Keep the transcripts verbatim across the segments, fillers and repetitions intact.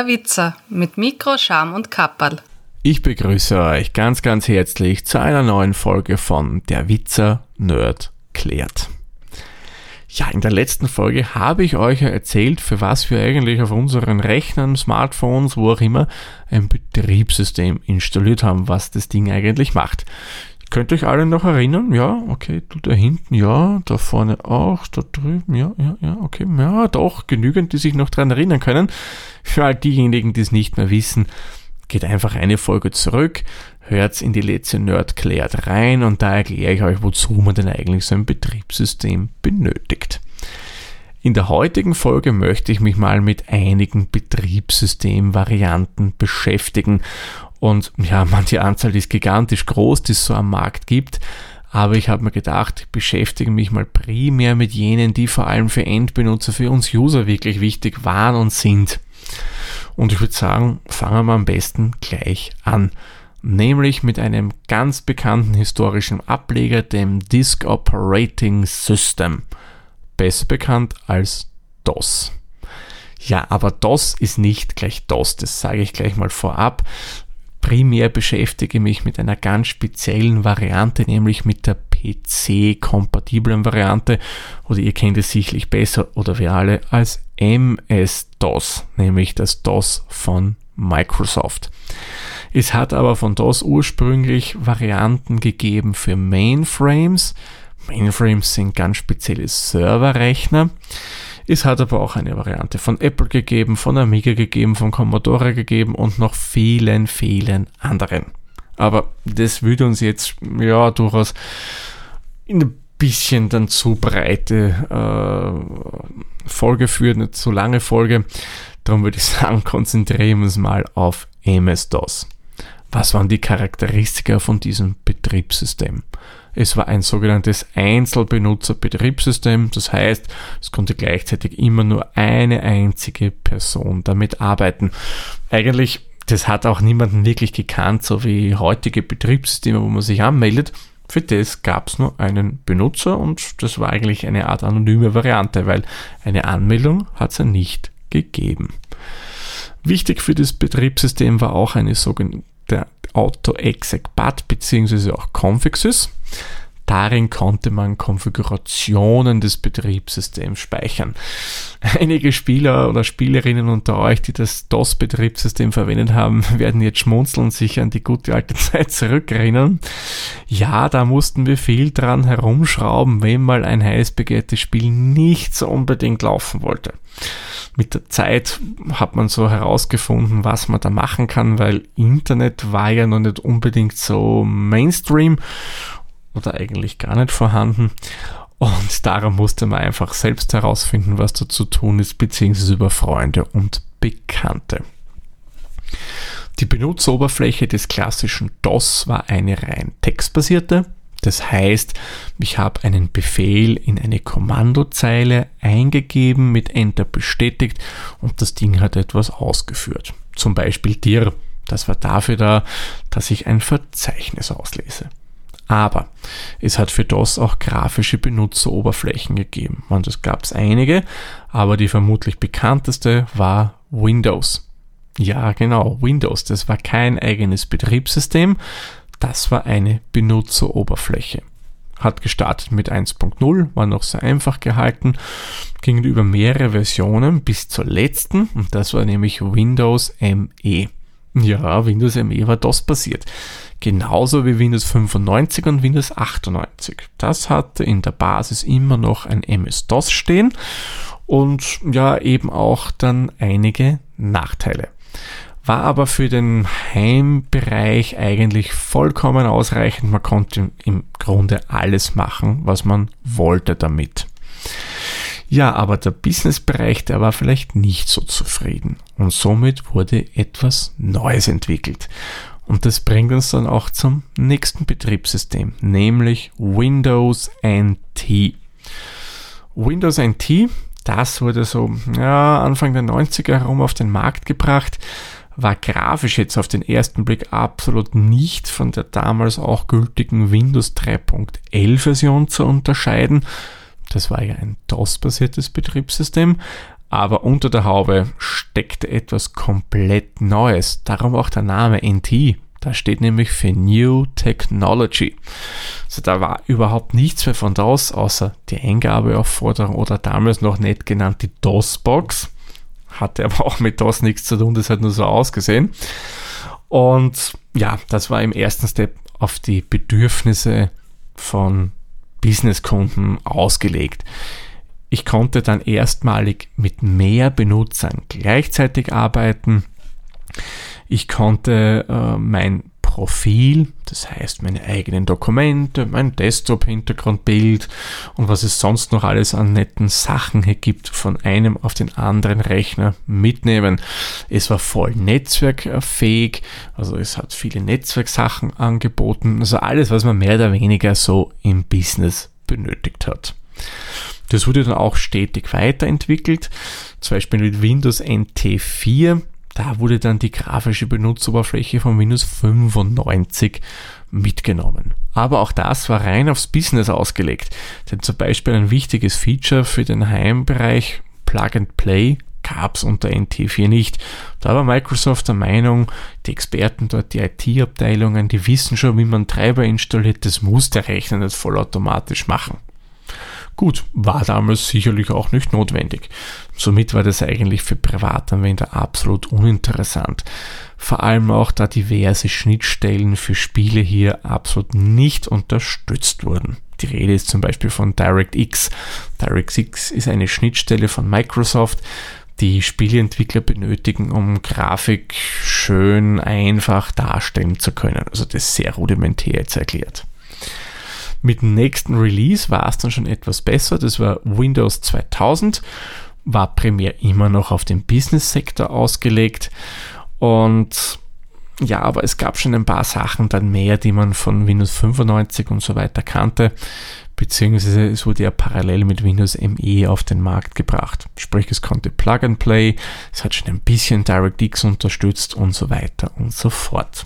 Der Witzer mit Mikro, Charme und Kapperl. Ich begrüße euch ganz, ganz herzlich zu einer neuen Folge von Der Witzer Nerd klärt. Ja, in der letzten Folge habe ich euch ja erzählt, für was wir eigentlich auf unseren Rechnern, Smartphones, wo auch immer, ein Betriebssystem installiert haben, was das Ding eigentlich macht. Könnt ihr euch alle noch erinnern? Ja, okay, du da hinten, ja, da vorne auch, da drüben, ja, ja, ja, okay, ja, doch, genügend, die sich noch dran erinnern können. Für all diejenigen, die es nicht mehr wissen, geht einfach eine Folge zurück, hört's in die letzte Nerd klärt rein und da erkläre ich euch, wozu man denn eigentlich so ein Betriebssystem benötigt. In der heutigen Folge möchte ich mich mal mit einigen Betriebssystemvarianten beschäftigen und ja, manche Anzahl ist gigantisch groß, die es so am Markt gibt, aber ich habe mir gedacht, ich beschäftige mich mal primär mit jenen, die vor allem für Endbenutzer, für uns User wirklich wichtig waren und sind. Und ich würde sagen, fangen wir am besten gleich an. Nämlich mit einem ganz bekannten historischen Ableger, dem Disk Operating System. Besser bekannt als DOS. Ja, aber DOS ist nicht gleich DOS, das sage ich gleich mal vorab. Primär beschäftige ich mich mit einer ganz speziellen Variante, nämlich mit der P C-kompatiblen Variante, oder ihr kennt es sicherlich besser, oder wir alle, als M S-DOS, nämlich das DOS von Microsoft. Es hat aber von DOS ursprünglich Varianten gegeben für Mainframes. Mainframes sind ganz spezielle Serverrechner. Es hat aber auch eine Variante von Apple gegeben, von Amiga gegeben, von Commodore gegeben und noch vielen, vielen anderen. Aber das würde uns jetzt ja durchaus in ein bisschen dann zu breite äh, Folge führen, eine zu lange Folge. Darum würde ich sagen, konzentrieren wir uns mal auf M S-DOS. Was waren die Charakteristika von diesem Betriebssystem? Es war ein sogenanntes Einzelbenutzer-Betriebssystem, das heißt, es konnte gleichzeitig immer nur eine einzige Person damit arbeiten. Eigentlich, das hat auch niemanden wirklich gekannt, so wie heutige Betriebssysteme, wo man sich anmeldet. Für das gab es nur einen Benutzer und das war eigentlich eine Art anonyme Variante, weil eine Anmeldung hat es ja nicht gegeben. Wichtig für das Betriebssystem war auch eine sogenannte Auto-Exec-Bat bzw. auch Configsys. Darin konnte man Konfigurationen des Betriebssystems speichern. Einige Spieler oder Spielerinnen unter euch, die das DOS-Betriebssystem verwendet haben, werden jetzt schmunzeln und sich an die gute alte Zeit zurückerinnern. Ja, da mussten wir viel dran herumschrauben, wenn mal ein heiß begehrtes Spiel nicht so unbedingt laufen wollte. Mit der Zeit hat man so herausgefunden, was man da machen kann, weil Internet war ja noch nicht unbedingt so Mainstream. Oder eigentlich gar nicht vorhanden und darum musste man einfach selbst herausfinden, was da zu tun ist, beziehungsweise über Freunde und Bekannte. Die Benutzeroberfläche des klassischen DOS war eine rein textbasierte, das heißt, ich habe einen Befehl in eine Kommandozeile eingegeben, mit Enter bestätigt und das Ding hat etwas ausgeführt, zum Beispiel dir, das war dafür da, dass ich ein Verzeichnis auslese. Aber es hat für DOS auch grafische Benutzeroberflächen gegeben. Und es gab es einige, aber die vermutlich bekannteste war Windows. Ja, genau, Windows. Das war kein eigenes Betriebssystem, das war eine Benutzeroberfläche. Hat gestartet mit eins Punkt null, war noch sehr einfach gehalten, ging über mehrere Versionen bis zur letzten, und das war nämlich Windows M E. Ja, Windows M E war DOS-basiert. Genauso wie Windows fünfundneunzig und Windows achtundneunzig. Das hatte in der Basis immer noch ein M S-DOS stehen und ja, eben auch dann einige Nachteile. War aber für den Heimbereich eigentlich vollkommen ausreichend. Man konnte im Grunde alles machen, was man wollte damit. Ja, aber der Businessbereich, der war vielleicht nicht so zufrieden und somit wurde etwas Neues entwickelt. Und das bringt uns dann auch zum nächsten Betriebssystem, nämlich Windows N T. Windows N T, das wurde so ja, Anfang der neunziger herum auf den Markt gebracht, war grafisch jetzt auf den ersten Blick absolut nicht von der damals auch gültigen Windows drei Punkt elf Version zu unterscheiden. Das war ja ein DOS-basiertes Betriebssystem, aber unter der Haube steckt etwas komplett Neues. Darum auch der Name N T. Da steht nämlich für New Technology. Also da war überhaupt nichts mehr von DOS, außer die Eingabeaufforderung oder damals noch nicht genannt die DOS-Box. Hatte aber auch mit DOS nichts zu tun, das hat nur so ausgesehen. Und ja, das war im ersten Step auf die Bedürfnisse von Businesskunden ausgelegt. Ich konnte dann erstmalig mit mehr Benutzern gleichzeitig arbeiten. Ich konnte äh, mein Profil, das heißt meine eigenen Dokumente, mein Desktop-Hintergrundbild und was es sonst noch alles an netten Sachen hier gibt, von einem auf den anderen Rechner mitnehmen. Es war voll netzwerkfähig, also es hat viele Netzwerksachen angeboten, also alles, was man mehr oder weniger so im Business benötigt hat. Das wurde dann auch stetig weiterentwickelt, zum Beispiel mit Windows N T vier. Da wurde dann die grafische Benutzeroberfläche von Windows fünfundneunzig mitgenommen. Aber auch das war rein aufs Business ausgelegt. Denn zum Beispiel ein wichtiges Feature für den Heimbereich, Plug and Play, gab es unter N T vier nicht. Da war Microsoft der Meinung, die Experten dort, die I T-Abteilungen, die wissen schon, wie man Treiber installiert, das muss der Rechner nicht vollautomatisch machen. Gut, war damals sicherlich auch nicht notwendig. Somit war das eigentlich für Privatanwender absolut uninteressant. Vor allem auch, da diverse Schnittstellen für Spiele hier absolut nicht unterstützt wurden. Die Rede ist zum Beispiel von DirectX. DirectX ist eine Schnittstelle von Microsoft, die Spieleentwickler benötigen, um Grafik schön einfach darstellen zu können. Also das sehr rudimentär jetzt erklärt. Mit dem nächsten Release war es dann schon etwas besser, das war Windows zweitausend, war primär immer noch auf den Business-Sektor ausgelegt und ja, aber es gab schon ein paar Sachen dann mehr, die man von Windows fünfundneunzig und so weiter kannte, beziehungsweise es wurde ja parallel mit Windows M E auf den Markt gebracht, sprich es konnte Plug and Play, es hat schon ein bisschen DirectX unterstützt und so weiter und so fort.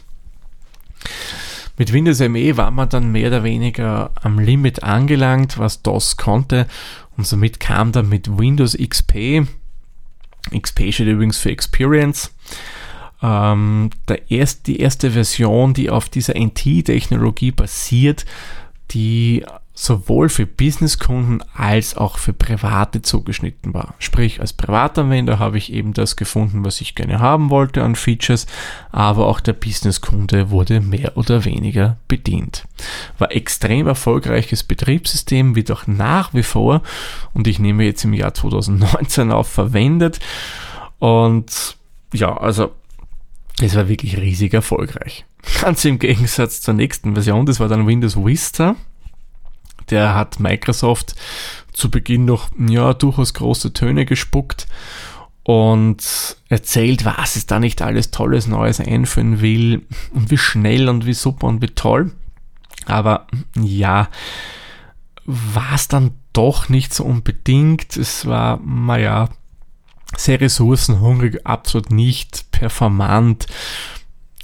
Mit Windows M E war man dann mehr oder weniger am Limit angelangt, was DOS konnte, und somit kam dann mit Windows X P, X P steht übrigens für Experience, ähm, der erst, die erste Version, die auf dieser N T-Technologie basiert, die sowohl für Businesskunden als auch für Private zugeschnitten war. Sprich, als Privatanwender habe ich eben das gefunden, was ich gerne haben wollte an Features, aber auch der Businesskunde wurde mehr oder weniger bedient. War extrem erfolgreiches Betriebssystem, wird auch nach wie vor, und ich nehme jetzt im Jahr zwanzig neunzehn auf, verwendet. Und ja, also es war wirklich riesig erfolgreich. Ganz im Gegensatz zur nächsten Version, das war dann Windows Vista. Der hat Microsoft zu Beginn noch ja durchaus große Töne gespuckt und erzählt, was es da nicht alles Tolles Neues einführen will und wie schnell und wie super und wie toll. Aber ja, war es dann doch nicht so unbedingt. Es war, naja, sehr ressourcenhungrig, absolut nicht performant.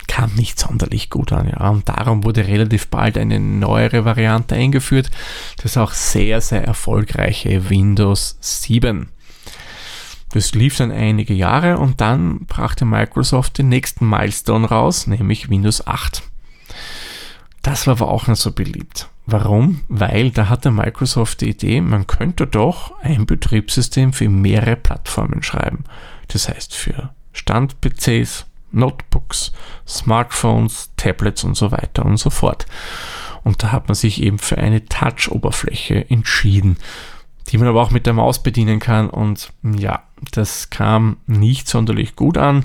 Kam nicht sonderlich gut an, ja, und darum wurde relativ bald eine neuere Variante eingeführt, das auch sehr, sehr erfolgreiche Windows sieben. Das lief dann einige Jahre und dann brachte Microsoft den nächsten Milestone raus, nämlich Windows acht. Das war aber auch nicht so beliebt. Warum? Weil da hatte Microsoft die Idee, man könnte doch ein Betriebssystem für mehrere Plattformen schreiben. Das heißt für Stand-P Cs, Notebooks, Smartphones, Tablets und so weiter und so fort. Und da hat man sich eben für eine Touch-Oberfläche entschieden, die man aber auch mit der Maus bedienen kann. Und ja, das kam nicht sonderlich gut an.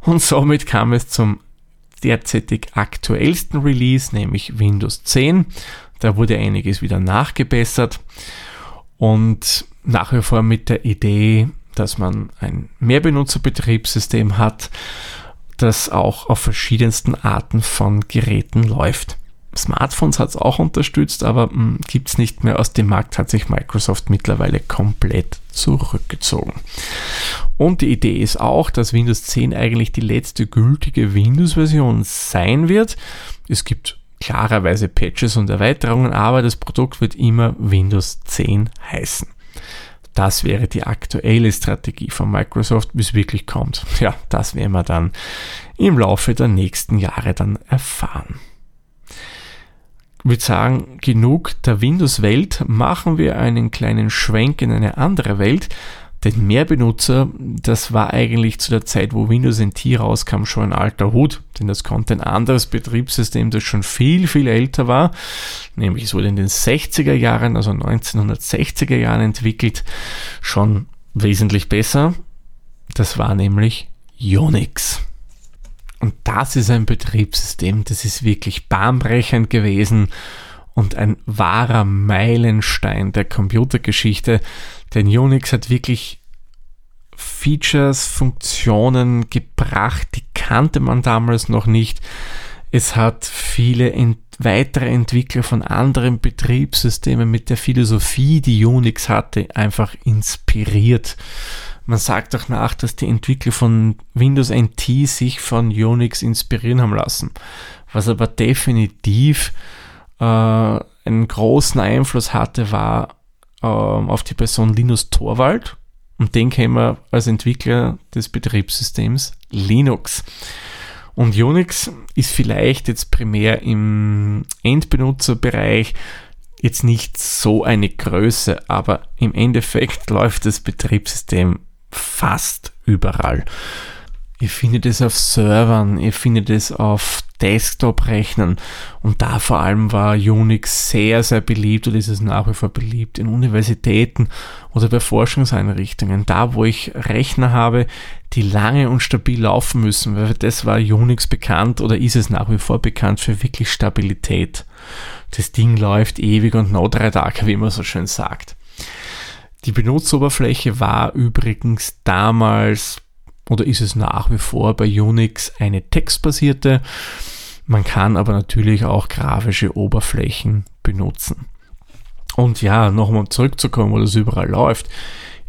Und somit kam es zum derzeitig aktuellsten Release, nämlich Windows zehn. Da wurde einiges wieder nachgebessert und nach wie vor mit der Idee, dass man ein Mehrbenutzerbetriebssystem hat, das auch auf verschiedensten Arten von Geräten läuft. Smartphones hat es auch unterstützt, aber gibt es nicht mehr. Aus dem Markt hat sich Microsoft mittlerweile komplett zurückgezogen. Und die Idee ist auch, dass Windows zehn eigentlich die letzte gültige Windows-Version sein wird. Es gibt klarerweise Patches und Erweiterungen, aber das Produkt wird immer Windows zehn heißen. Das wäre die aktuelle Strategie von Microsoft, bis wirklich kommt. Ja, das werden wir dann im Laufe der nächsten Jahre dann erfahren. Ich würde sagen, genug der Windows-Welt. Machen wir einen kleinen Schwenk in eine andere Welt. Denn mehr Benutzer, das war eigentlich zu der Zeit, wo Windows N T rauskam, schon ein alter Hut. Denn das konnte ein anderes Betriebssystem, das schon viel, viel älter war. Nämlich es wurde in den sechziger Jahren, also neunzehnhundertsechziger Jahren entwickelt, schon wesentlich besser. Das war nämlich Unix. Und das ist ein Betriebssystem, das ist wirklich bahnbrechend gewesen. Und ein wahrer Meilenstein der Computergeschichte, denn Unix hat wirklich Features, Funktionen gebracht, die kannte man damals noch nicht. Es hat viele ent- weitere Entwickler von anderen Betriebssystemen mit der Philosophie, die Unix hatte, einfach inspiriert. Man sagt auch nach, dass die Entwickler von Windows N T sich von Unix inspirieren haben lassen, was aber definitiv einen großen Einfluss hatte, war ähm, auf die Person Linus Torvald, und den kennen wir als Entwickler des Betriebssystems Linux. Und Unix ist vielleicht jetzt primär im Endbenutzerbereich jetzt nicht so eine Größe, aber im Endeffekt läuft das Betriebssystem fast überall. Ihr findet es auf Servern, ihr findet es auf Desktop-Rechnern, und da vor allem war Unix sehr, sehr beliebt oder ist es nach wie vor beliebt in Universitäten oder bei Forschungseinrichtungen. Da, wo ich Rechner habe, die lange und stabil laufen müssen, weil das war Unix bekannt oder ist es nach wie vor bekannt für wirklich Stabilität. Das Ding läuft ewig und no drei Tage, wie man so schön sagt. Die Benutzeroberfläche war übrigens damals oder ist es nach wie vor bei Unix eine textbasierte? Man kann aber natürlich auch grafische Oberflächen benutzen. Und ja, nochmal zurückzukommen, wo das überall läuft.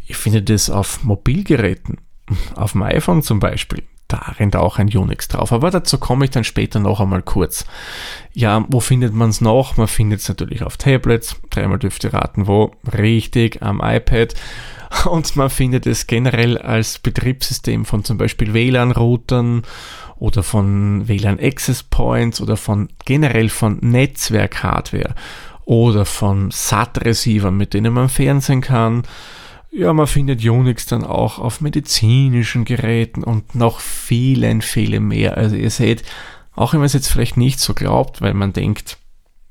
Ich finde das auf Mobilgeräten, auf dem iPhone zum Beispiel, da rennt auch ein Unix drauf. Aber dazu komme ich dann später noch einmal kurz. Ja, wo findet man es noch? Man findet es natürlich auf Tablets. Dreimal dürft ihr raten, wo. Richtig, am iPad. Und man findet es generell als Betriebssystem von zum Beispiel W L A N-Routern oder von W L A N-Access-Points oder von generell von Netzwerk-Hardware oder von S A T-Receivern, mit denen man fernsehen kann. Ja, man findet Unix dann auch auf medizinischen Geräten und noch vielen, vielen mehr. Also ihr seht, auch wenn man es jetzt vielleicht nicht so glaubt, weil man denkt,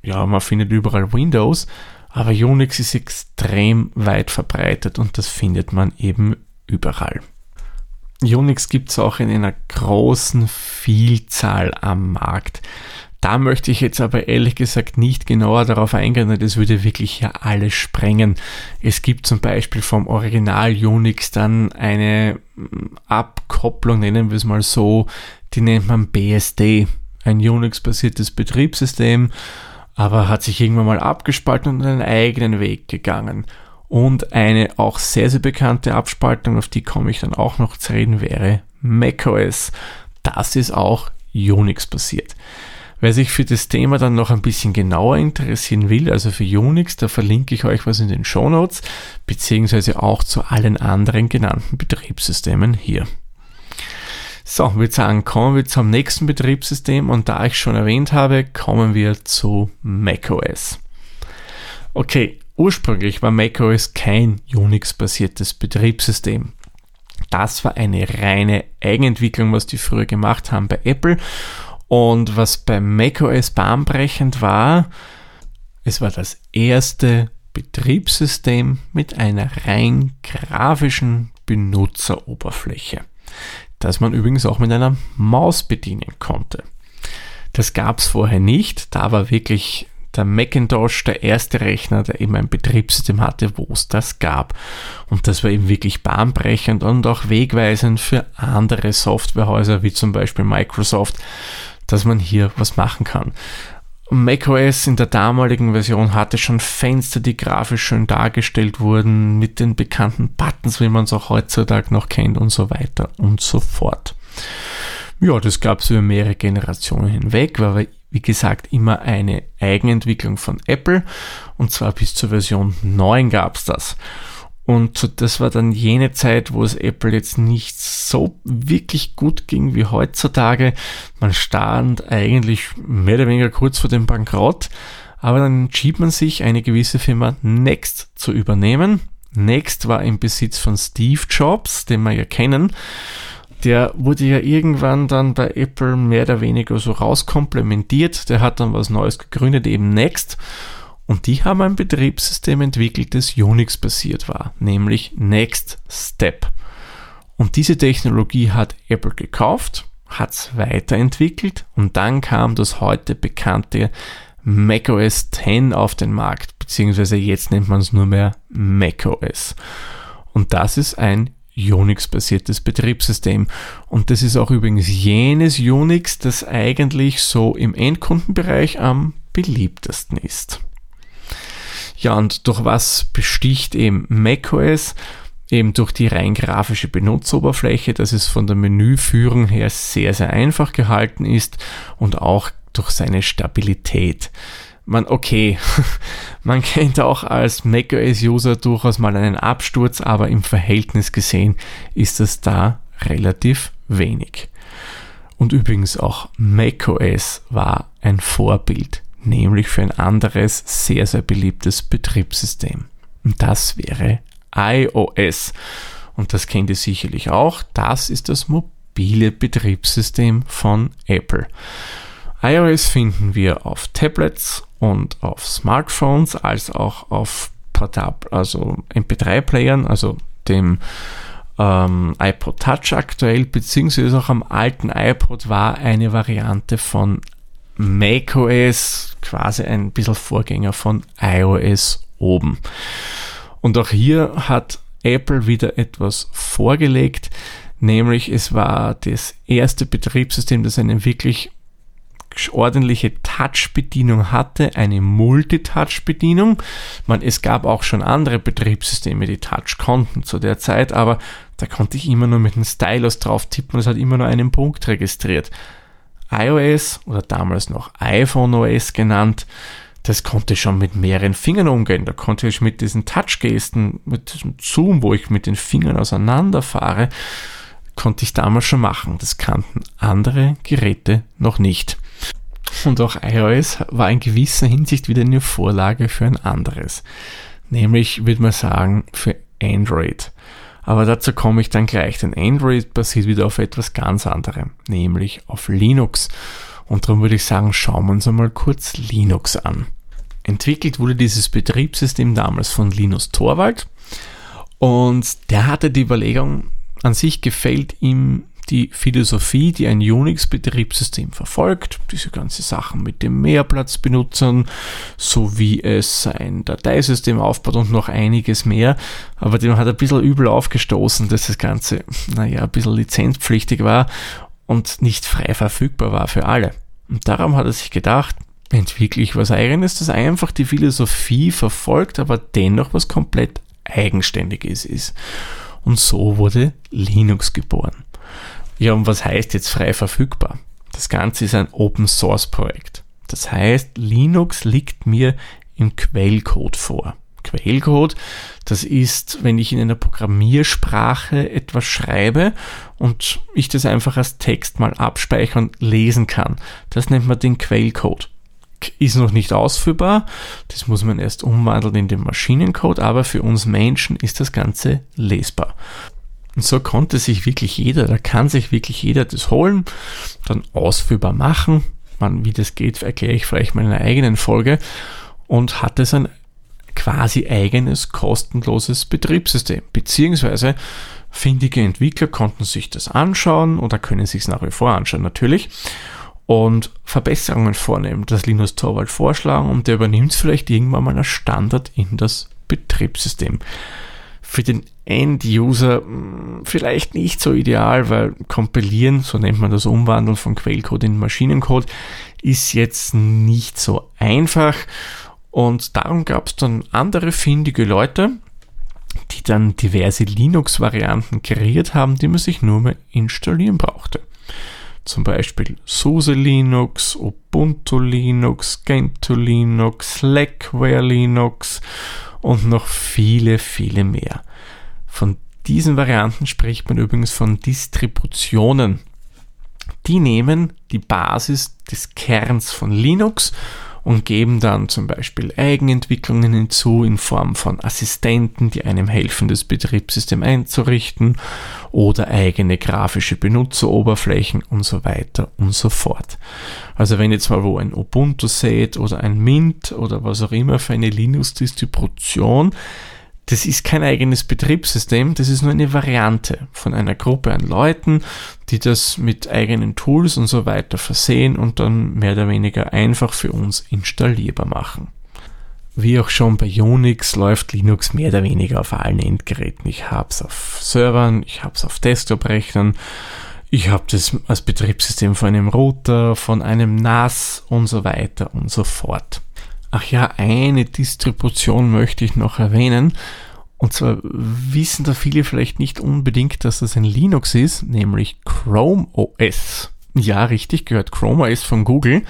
ja, man findet überall Windows, aber Unix ist extrem weit verbreitet und das findet man eben überall. Unix gibt es auch in einer großen Vielzahl am Markt. Da möchte ich jetzt aber ehrlich gesagt nicht genauer darauf eingehen, denn das würde wirklich hier alles sprengen. Es gibt zum Beispiel vom Original Unix dann eine Abkopplung, nennen wir es mal so, die nennt man B S D, ein Unix-basiertes Betriebssystem, aber hat sich irgendwann mal abgespalten und einen eigenen Weg gegangen. Und eine auch sehr, sehr bekannte Abspaltung, auf die komme ich dann auch noch zu reden, wäre macOS. Das ist auch Unix-basiert. Wer sich für das Thema dann noch ein bisschen genauer interessieren will, also für Unix, da verlinke ich euch was in den Shownotes, beziehungsweise auch zu allen anderen genannten Betriebssystemen hier. So, ich würde sagen, kommen wir zum nächsten Betriebssystem, und da ich schon erwähnt habe, kommen wir zu macOS. Okay, ursprünglich war macOS kein Unix-basiertes Betriebssystem. Das war eine reine Eigenentwicklung, was die früher gemacht haben bei Apple. Und was bei macOS bahnbrechend war, es war das erste Betriebssystem mit einer rein grafischen Benutzeroberfläche, das man übrigens auch mit einer Maus bedienen konnte. Das gab es vorher nicht, da war wirklich der Macintosh der erste Rechner, der eben ein Betriebssystem hatte, wo es das gab. Und das war eben wirklich bahnbrechend und auch wegweisend für andere Softwarehäuser, wie zum Beispiel Microsoft, dass man hier was machen kann. macOS in der damaligen Version hatte schon Fenster, die grafisch schön dargestellt wurden, mit den bekannten Buttons, wie man es auch heutzutage noch kennt und so weiter und so fort. Ja, das gab es über mehrere Generationen hinweg, weil, wie gesagt, immer eine Eigenentwicklung von Apple, und zwar bis zur Version neun gab es das. Und das war dann jene Zeit, wo es Apple jetzt nicht so wirklich gut ging wie heutzutage. Man stand eigentlich mehr oder weniger kurz vor dem Bankrott, aber dann entschied man sich, eine gewisse Firma NeXt zu übernehmen. NeXt war im Besitz von Steve Jobs, den wir ja kennen. Der wurde ja irgendwann dann bei Apple mehr oder weniger so rauskomplementiert. Der hat dann was Neues gegründet, eben NeXt. Und die haben ein Betriebssystem entwickelt, das Unix-basiert war, nämlich NeXt Step. Und diese Technologie hat Apple gekauft, hat es weiterentwickelt und dann kam das heute bekannte macOS zehn auf den Markt, beziehungsweise jetzt nennt man es nur mehr macOS. Und das ist ein Unix-basiertes Betriebssystem. Und das ist auch übrigens jenes Unix, das eigentlich so im Endkundenbereich am beliebtesten ist. Ja, und durch was besticht eben macOS? Eben durch die rein grafische Benutzeroberfläche, dass es von der Menüführung her sehr, sehr einfach gehalten ist und auch durch seine Stabilität. Man, okay, man kennt auch als macOS-User durchaus mal einen Absturz, aber im Verhältnis gesehen ist das da relativ wenig. Und übrigens auch macOS war ein Vorbild, nämlich für ein anderes, sehr, sehr beliebtes Betriebssystem. Und das wäre iOS. Und das kennt ihr sicherlich auch. Das ist das mobile Betriebssystem von Apple. iOS finden wir auf Tablets und auf Smartphones, als auch auf Portab- also M P drei Playern, also dem ähm, iPod Touch aktuell, beziehungsweise auch am alten iPod war eine Variante von macOS, quasi ein bisschen Vorgänger von iOS oben. Und auch hier hat Apple wieder etwas vorgelegt, nämlich es war das erste Betriebssystem, das eine wirklich ordentliche Touch-Bedienung hatte, eine Multitouch-Bedienung. Man, es gab auch schon andere Betriebssysteme, die Touch konnten zu der Zeit, aber da konnte ich immer nur mit dem Stylus drauf tippen und es hat immer nur einen Punkt registriert. iOS oder damals noch iPhoneOS genannt, das konnte schon mit mehreren Fingern umgehen. Da konnte ich mit diesen Touch-Gesten, mit diesem Zoom, wo ich mit den Fingern auseinanderfahre, konnte ich damals schon machen. Das kannten andere Geräte noch nicht. Und auch iOS war in gewisser Hinsicht wieder eine Vorlage für ein anderes. Nämlich, würde man sagen, für Android. Aber dazu komme ich dann gleich, denn Android basiert wieder auf etwas ganz anderem, nämlich auf Linux. Und darum würde ich sagen, schauen wir uns einmal kurz Linux an. Entwickelt wurde dieses Betriebssystem damals von Linus Torvalds und der hatte die Überlegung, an sich gefällt ihm die Philosophie, die ein Unix-Betriebssystem verfolgt, diese ganze Sachen mit dem Mehrplatzbenutzern, so wie es ein Dateisystem aufbaut und noch einiges mehr, aber dem hat ein bisschen übel aufgestoßen, dass das Ganze, naja, ein bisschen lizenzpflichtig war und nicht frei verfügbar war für alle. Und darum hat er sich gedacht, entwickle ich was Eigenes, das einfach die Philosophie verfolgt, aber dennoch was komplett Eigenständiges ist. Und so wurde Linux geboren. Ja, und was heißt jetzt frei verfügbar? Das Ganze ist ein Open-Source-Projekt. Das heißt, Linux liegt mir im Quellcode vor. Quellcode, das ist, wenn ich in einer Programmiersprache etwas schreibe und ich das einfach als Text mal abspeichern und lesen kann. Das nennt man den Quellcode. Ist noch nicht ausführbar, das muss man erst umwandeln in den Maschinencode, aber für uns Menschen ist das Ganze lesbar. Und so konnte sich wirklich jeder, da kann sich wirklich jeder das holen, dann ausführbar machen. Man, wie das geht, erkläre ich vielleicht mal in einer eigenen Folge. Und hat es ein quasi eigenes, kostenloses Betriebssystem. Beziehungsweise findige Entwickler konnten sich das anschauen oder können sich es nach wie vor anschauen natürlich und Verbesserungen vornehmen. Das Linus Torvalds vorschlagen und der übernimmt es vielleicht irgendwann mal als Standard in das Betriebssystem. Für den End-User vielleicht nicht so ideal, weil kompilieren, so nennt man das Umwandeln von Quellcode in Maschinencode, ist jetzt nicht so einfach. Und darum gab es dann andere findige Leute, die dann diverse Linux-Varianten kreiert haben, die man sich nur mehr installieren brauchte. zum Beispiel SUSE Linux, Ubuntu Linux, Gentoo Linux, Slackware Linux und noch viele, viele mehr. Von diesen Varianten spricht man übrigens von Distributionen. Die nehmen die Basis des Kerns von Linux und geben dann zum Beispiel Eigenentwicklungen hinzu in Form von Assistenten, die einem helfen, das Betriebssystem einzurichten, oder eigene grafische Benutzeroberflächen und so weiter und so fort. Also wenn ihr jetzt mal wo ein Ubuntu seht oder ein Mint oder was auch immer für eine Linux-Distribution, das ist kein eigenes Betriebssystem, das ist nur eine Variante von einer Gruppe an Leuten, die das mit eigenen Tools und so weiter versehen und dann mehr oder weniger einfach für uns installierbar machen. Wie auch schon bei Unix läuft Linux mehr oder weniger auf allen Endgeräten. Ich habe es auf Servern, ich habe es auf Desktop-Rechnern, ich habe das als Betriebssystem von einem Router, von einem N A S und so weiter und so fort. Ach ja, eine Distribution möchte ich noch erwähnen. Und zwar wissen da viele vielleicht nicht unbedingt, dass das ein Linux ist, nämlich Chrome O S. Ja, richtig gehört, Chrome O S von Google.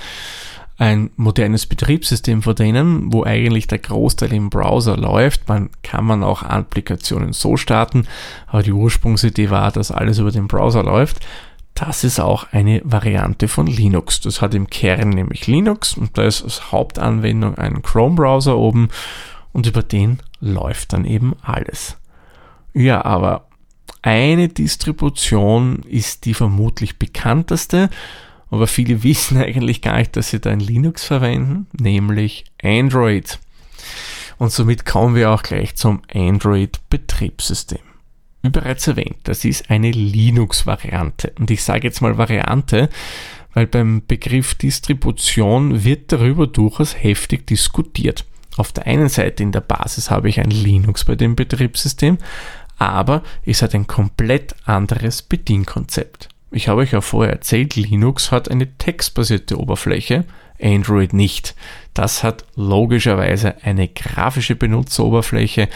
Ein modernes Betriebssystem von denen, wo eigentlich der Großteil im Browser läuft. Man kann man auch Applikationen so starten, aber die Ursprungsidee war, dass alles über den Browser läuft. Das ist auch eine Variante von Linux. Das hat im Kern nämlich Linux und da ist als Hauptanwendung ein Chrome-Browser oben und über den läuft dann eben alles. Ja, aber eine Distribution ist die vermutlich bekannteste, aber viele wissen eigentlich gar nicht, dass sie da ein Linux verwenden, nämlich Android. Und somit kommen wir auch gleich zum Android-Betriebssystem. Wie bereits erwähnt, das ist eine Linux-Variante. Und ich sage jetzt mal Variante, weil beim Begriff Distribution wird darüber durchaus heftig diskutiert. Auf der einen Seite in der Basis habe ich ein Linux bei dem Betriebssystem, aber es hat ein komplett anderes Bedienkonzept. Ich habe euch ja vorher erzählt, Linux hat eine textbasierte Oberfläche, Android nicht. Das hat logischerweise eine grafische Benutzeroberfläche.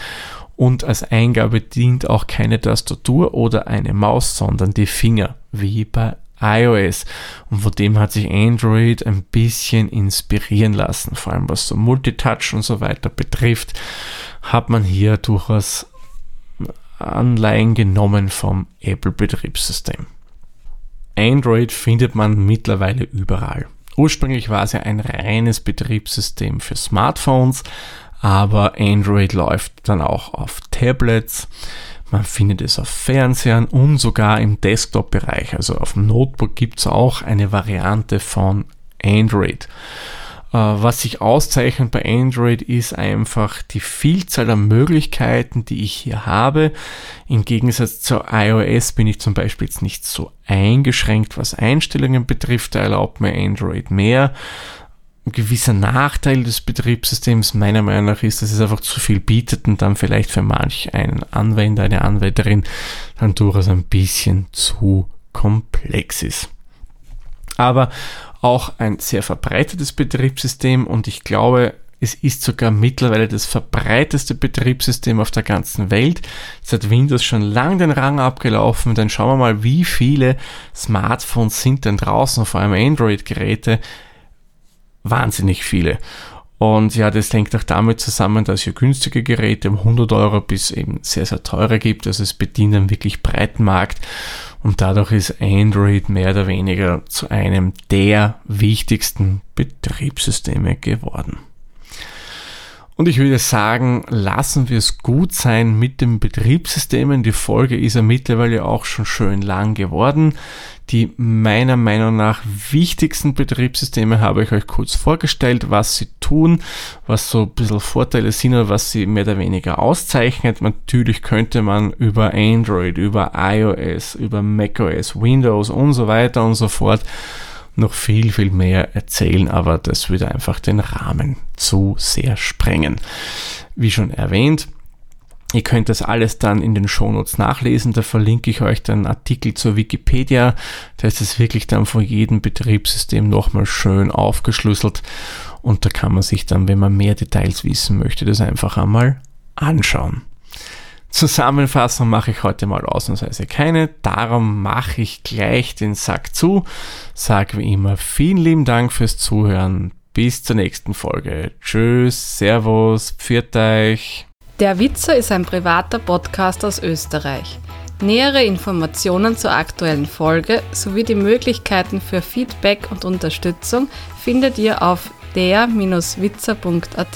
Und als Eingabe dient auch keine Tastatur oder eine Maus, sondern die Finger, wie bei iOS. Und von dem hat sich Android ein bisschen inspirieren lassen, vor allem was so Multitouch und so weiter betrifft, hat man hier durchaus Anleihen genommen vom Apple-Betriebssystem. Android findet man mittlerweile überall. Ursprünglich war es ja ein reines Betriebssystem für Smartphones, aber Android läuft dann auch auf Tablets, man findet es auf Fernsehern und sogar im Desktop-Bereich. Also auf dem Notebook gibt es auch eine Variante von Android. Äh, was sich auszeichnet bei Android ist einfach die Vielzahl an Möglichkeiten, die ich hier habe. Im Gegensatz zu iOS bin ich zum Beispiel jetzt nicht so eingeschränkt, was Einstellungen betrifft. Da erlaubt mir Android mehr. Ein gewisser Nachteil des Betriebssystems meiner Meinung nach ist, dass es einfach zu viel bietet und dann vielleicht für manch einen Anwender, eine Anwenderin dann durchaus ein bisschen zu komplex ist. Aber auch ein sehr verbreitetes Betriebssystem und ich glaube, es ist sogar mittlerweile das verbreiteste Betriebssystem auf der ganzen Welt. Jetzt hat Windows schon lange den Rang abgelaufen. Dann schauen wir mal, wie viele Smartphones sind denn draußen, vor allem Android-Geräte. Wahnsinnig viele. Und ja, das hängt auch damit zusammen, dass es günstige Geräte um hundert Euro bis eben sehr, sehr teure gibt. Also es bedient einen wirklich breiten Markt. Und dadurch ist Android mehr oder weniger zu einem der wichtigsten Betriebssysteme geworden. Und ich würde sagen, lassen wir es gut sein mit den Betriebssystemen. Die Folge ist ja mittlerweile auch schon schön lang geworden. Die meiner Meinung nach wichtigsten Betriebssysteme habe ich euch kurz vorgestellt, was sie tun, was so ein bisschen Vorteile sind oder was sie mehr oder weniger auszeichnet. Natürlich könnte man über Android, über iOS, über macOS, Windows und so weiter und so fort noch viel, viel mehr erzählen, aber das würde einfach den Rahmen zu sehr sprengen. Wie schon erwähnt, ihr könnt das alles dann in den Shownotes nachlesen, da verlinke ich euch dann Artikel zur Wikipedia, da ist es wirklich dann von jedem Betriebssystem nochmal schön aufgeschlüsselt und da kann man sich dann, wenn man mehr Details wissen möchte, das einfach einmal anschauen. Zusammenfassung mache ich heute mal ausnahmsweise keine, darum mache ich gleich den Sack zu. Sag wie immer vielen lieben Dank fürs Zuhören. Bis zur nächsten Folge. Tschüss, servus, pfiat euch. Der Witzer ist ein privater Podcast aus Österreich. Nähere Informationen zur aktuellen Folge sowie die Möglichkeiten für Feedback und Unterstützung findet ihr auf der Witzer Punkt at.